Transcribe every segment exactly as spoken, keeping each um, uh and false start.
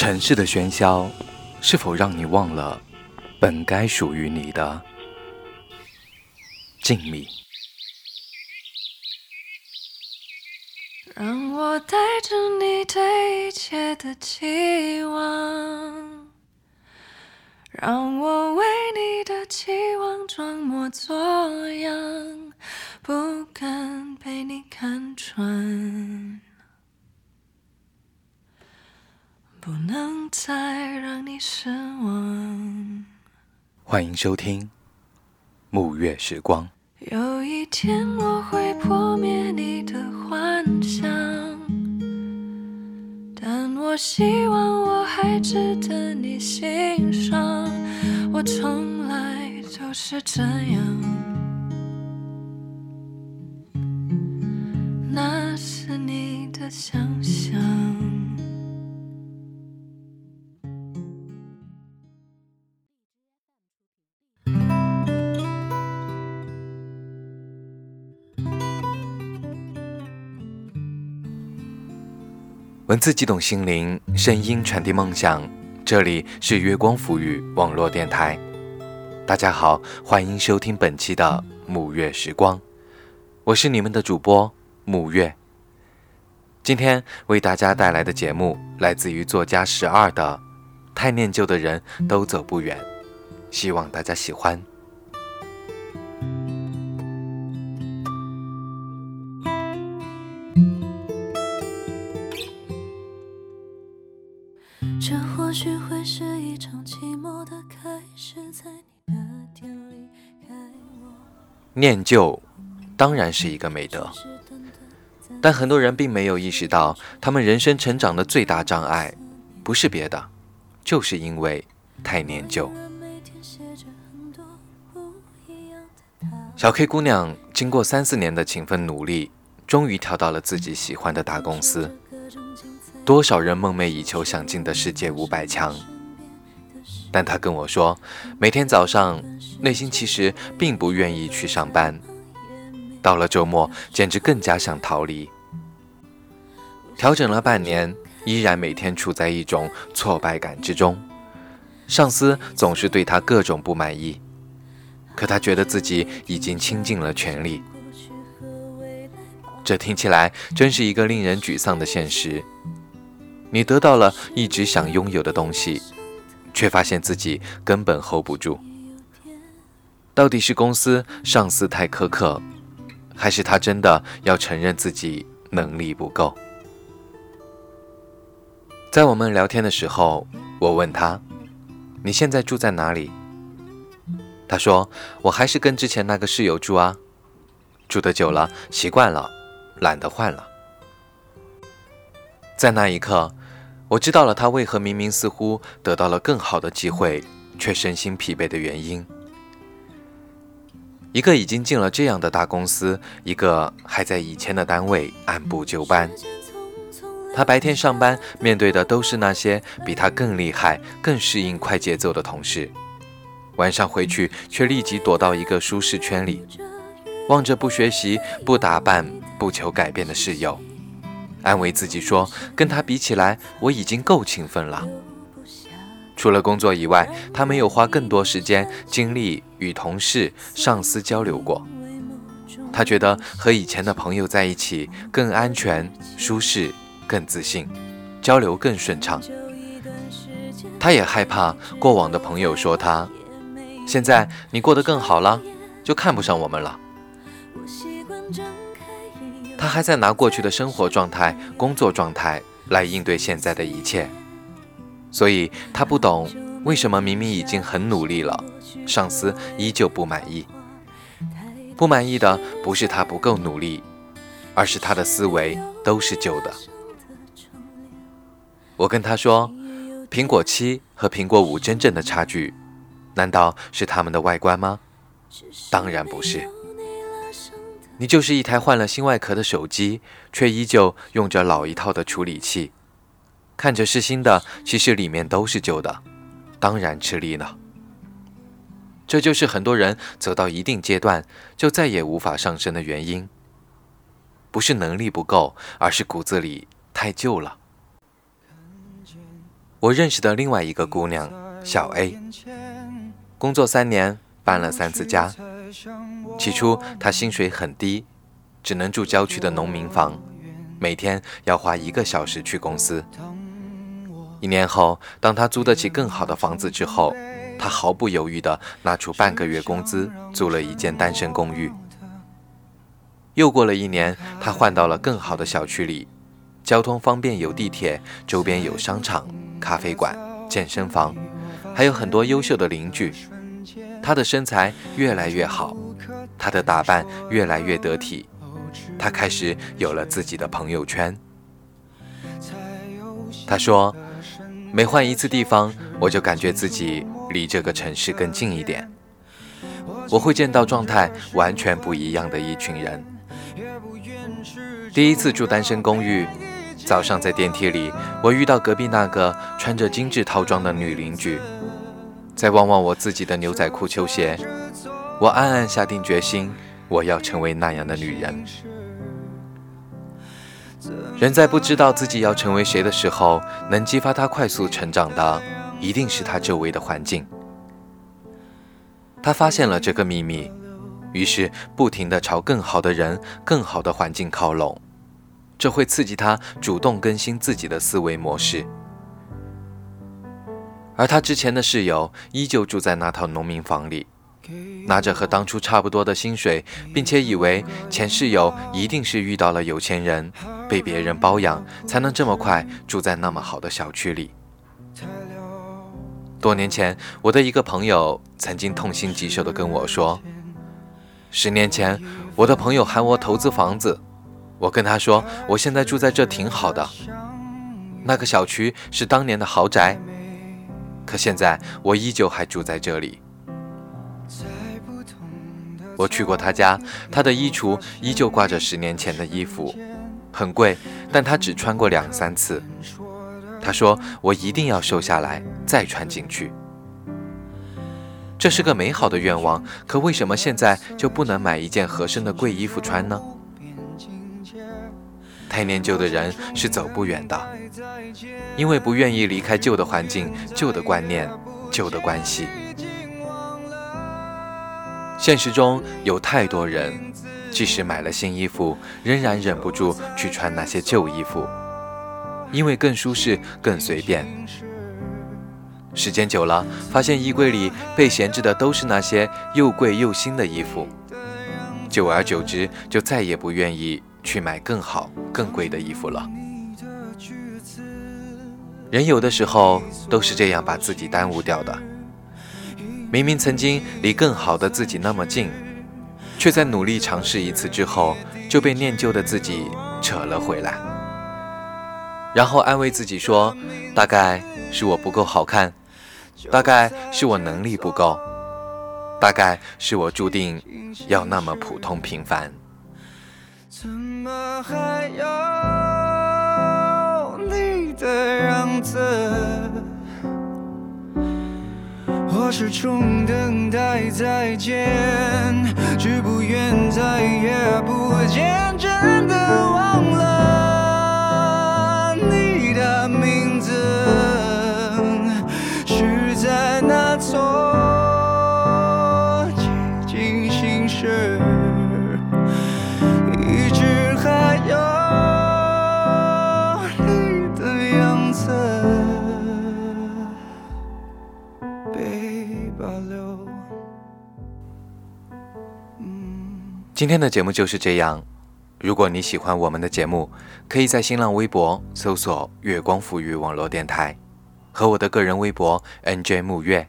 城市的喧嚣是否让你忘了本该属于你的静谧？让我带着你对一切的期望，让我为你的期望装模作样，不敢被你看穿，不能再让你失望。欢迎收听沐月时光。有一天我会破灭你的幻想，但我希望我还值得你欣赏，我从来都是这样，那是你的想象。文字激动心灵，声音传递梦想。这里是月光浮语网络电台。大家好，欢迎收听本期的沐月时光，我是你们的主播沐月。今天为大家带来的节目来自于作家十二的《太念旧的人都走不远》，希望大家喜欢。或许会是一场寂寞的开始，在你的店里开我。念旧当然是一个美德，但很多人并没有意识到，他们人生成长的最大障碍不是别的，就是因为太念旧。小 K 姑娘经过三四年的勤奋努力，终于跳到了自己喜欢的大公司。多少人梦寐以求想进的世界五百强，但他跟我说，每天早上内心其实并不愿意去上班，到了周末简直更加想逃离。调整了半年，依然每天处在一种挫败感之中，上司总是对他各种不满意，可他觉得自己已经倾尽了全力。这听起来真是一个令人沮丧的现实，你得到了一直想拥有的东西，却发现自己根本 hold 不住。到底是公司上司太苛刻，还是他真的要承认自己能力不够？在我们聊天的时候，我问他，你现在住在哪里？他说，我还是跟之前那个室友住啊，住得久了习惯了，懒得换了。在那一刻，我知道了他为何明明似乎得到了更好的机会，却身心疲惫的原因。一个已经进了这样的大公司，一个还在以前的单位按部就班。他白天上班面对的都是那些比他更厉害、更适应快节奏的同事，晚上回去却立即躲到一个舒适圈里，望着不学习、不打扮、不求改变的室友，安慰自己说，跟他比起来我已经够勤奋了。除了工作以外，他没有花更多时间精力与同事、上司交流过。他觉得和以前的朋友在一起更安全、舒适、更自信，交流更顺畅。他也害怕过往的朋友说他，现在你过得更好了，就看不上我们了。他还在拿过去的生活状态、工作状态来应对现在的一切，所以他不懂为什么明明已经很努力了，上司依旧不满意。不满意的不是他不够努力，而是他的思维都是旧的。我跟他说，苹果七和苹果五真正的差距，难道是他们的外观吗？当然不是。你就是一台换了新外壳的手机，却依旧用着老一套的处理器，看着是新的，其实里面都是旧的，当然吃力了。这就是很多人走到一定阶段就再也无法上升的原因，不是能力不够，而是骨子里太旧了。我认识的另外一个姑娘小 A， 工作三年搬了三次家。起初她薪水很低，只能住郊区的农民房，每天要花一个小时去公司。一年后，当她租得起更好的房子之后，她毫不犹豫地拿出半个月工资租了一间单身公寓。又过了一年，她换到了更好的小区里，交通方便，有地铁，周边有商场、咖啡馆、健身房，还有很多优秀的邻居。她的身材越来越好，她的打扮越来越得体，她开始有了自己的朋友圈。她说，每换一次地方，我就感觉自己离这个城市更近一点，我会见到状态完全不一样的一群人。第一次住单身公寓，早上在电梯里，我遇到隔壁那个穿着精致套装的女邻居。再望望我自己的牛仔裤球鞋，我暗暗下定决心，我要成为那样的女人。人在不知道自己要成为谁的时候，能激发他快速成长的，一定是他周围的环境。他发现了这个秘密，于是不停地朝更好的人、更好的环境靠拢，这会刺激他主动更新自己的思维模式。而他之前的室友依旧住在那套农民房里，拿着和当初差不多的薪水，并且以为前室友一定是遇到了有钱人，被别人包养，才能这么快住在那么好的小区里。多年前，我的一个朋友曾经痛心疾首地跟我说，十年前我的朋友喊我投资房子，我跟他说我现在住在这挺好的，那个小区是当年的豪宅，可现在我依旧还住在这里。我去过他家，他的衣橱依旧挂着十年前的衣服，很贵，但他只穿过两三次。他说我一定要瘦下来再穿进去，这是个美好的愿望，可为什么现在就不能买一件合身的贵衣服穿呢？太念旧的人是走不远的，因为不愿意离开旧的环境、旧的观念、旧的关系。现实中有太多人即使买了新衣服，仍然忍不住去穿那些旧衣服，因为更舒适、更随便。时间久了，发现衣柜里被闲置的都是那些又贵又新的衣服，久而久之，就再也不愿意去买更好、更贵的衣服了。人有的时候都是这样把自己耽误掉的，明明曾经离更好的自己那么近，却在努力尝试一次之后，就被念旧的自己扯了回来。然后安慰自己说，大概是我不够好看，大概是我能力不够，大概是我注定要那么普通平凡。怎么还要你的样子，我始终等待再见，只不愿再也不见，真的忘了名字是在那座寂静心事，一直还有你的样子被保留。今天的节目就是这样，如果你喜欢我们的节目，可以在新浪微博搜索月光赋予网络电台和我的个人微博 N J 木月，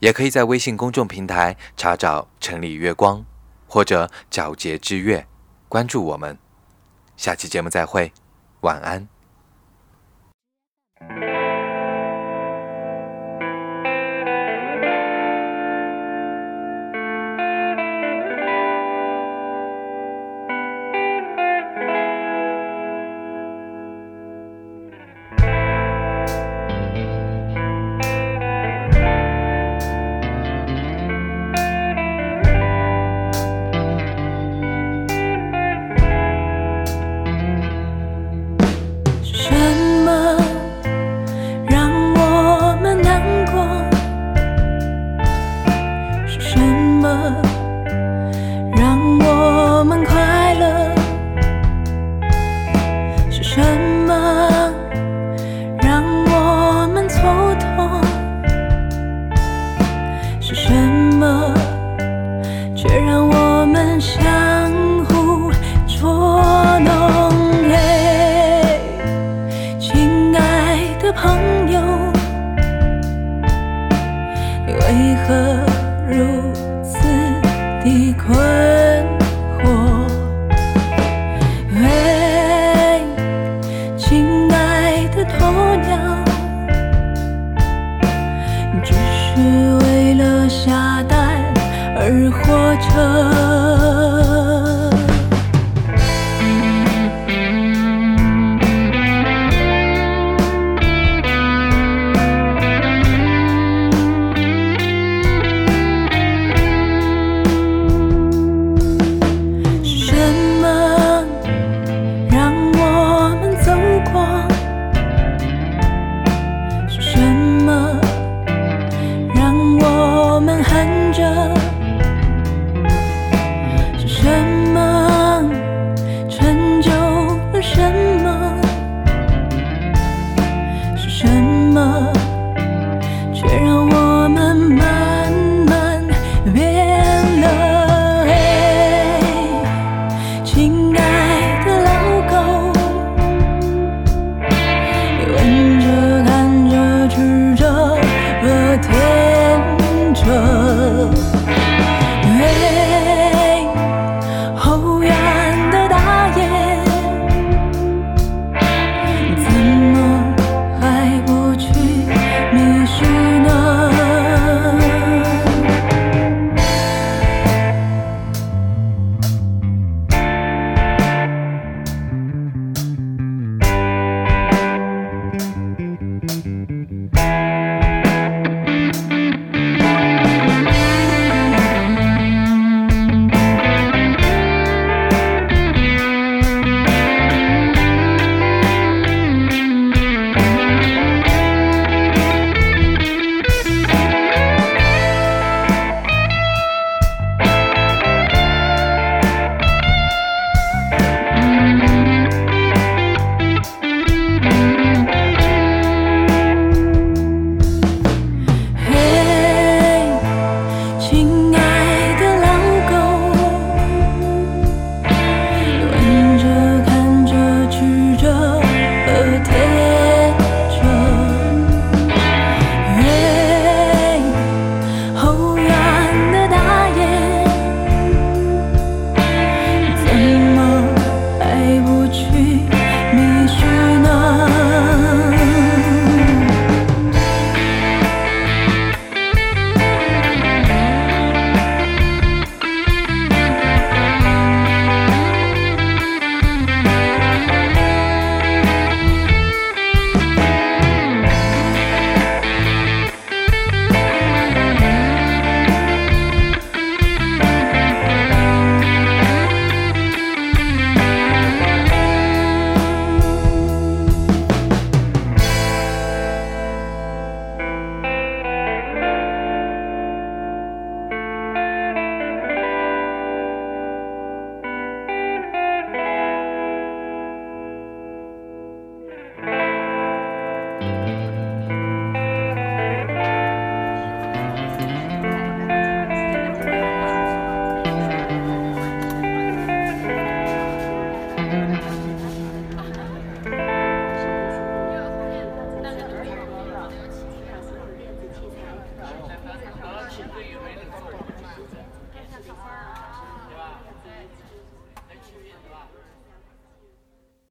也可以在微信公众平台查找城里月光或者皎洁之月，关注我们。下期节目再会，晚安。的困惑。喂，亲爱的鸵鸟，只是为了下蛋而活着。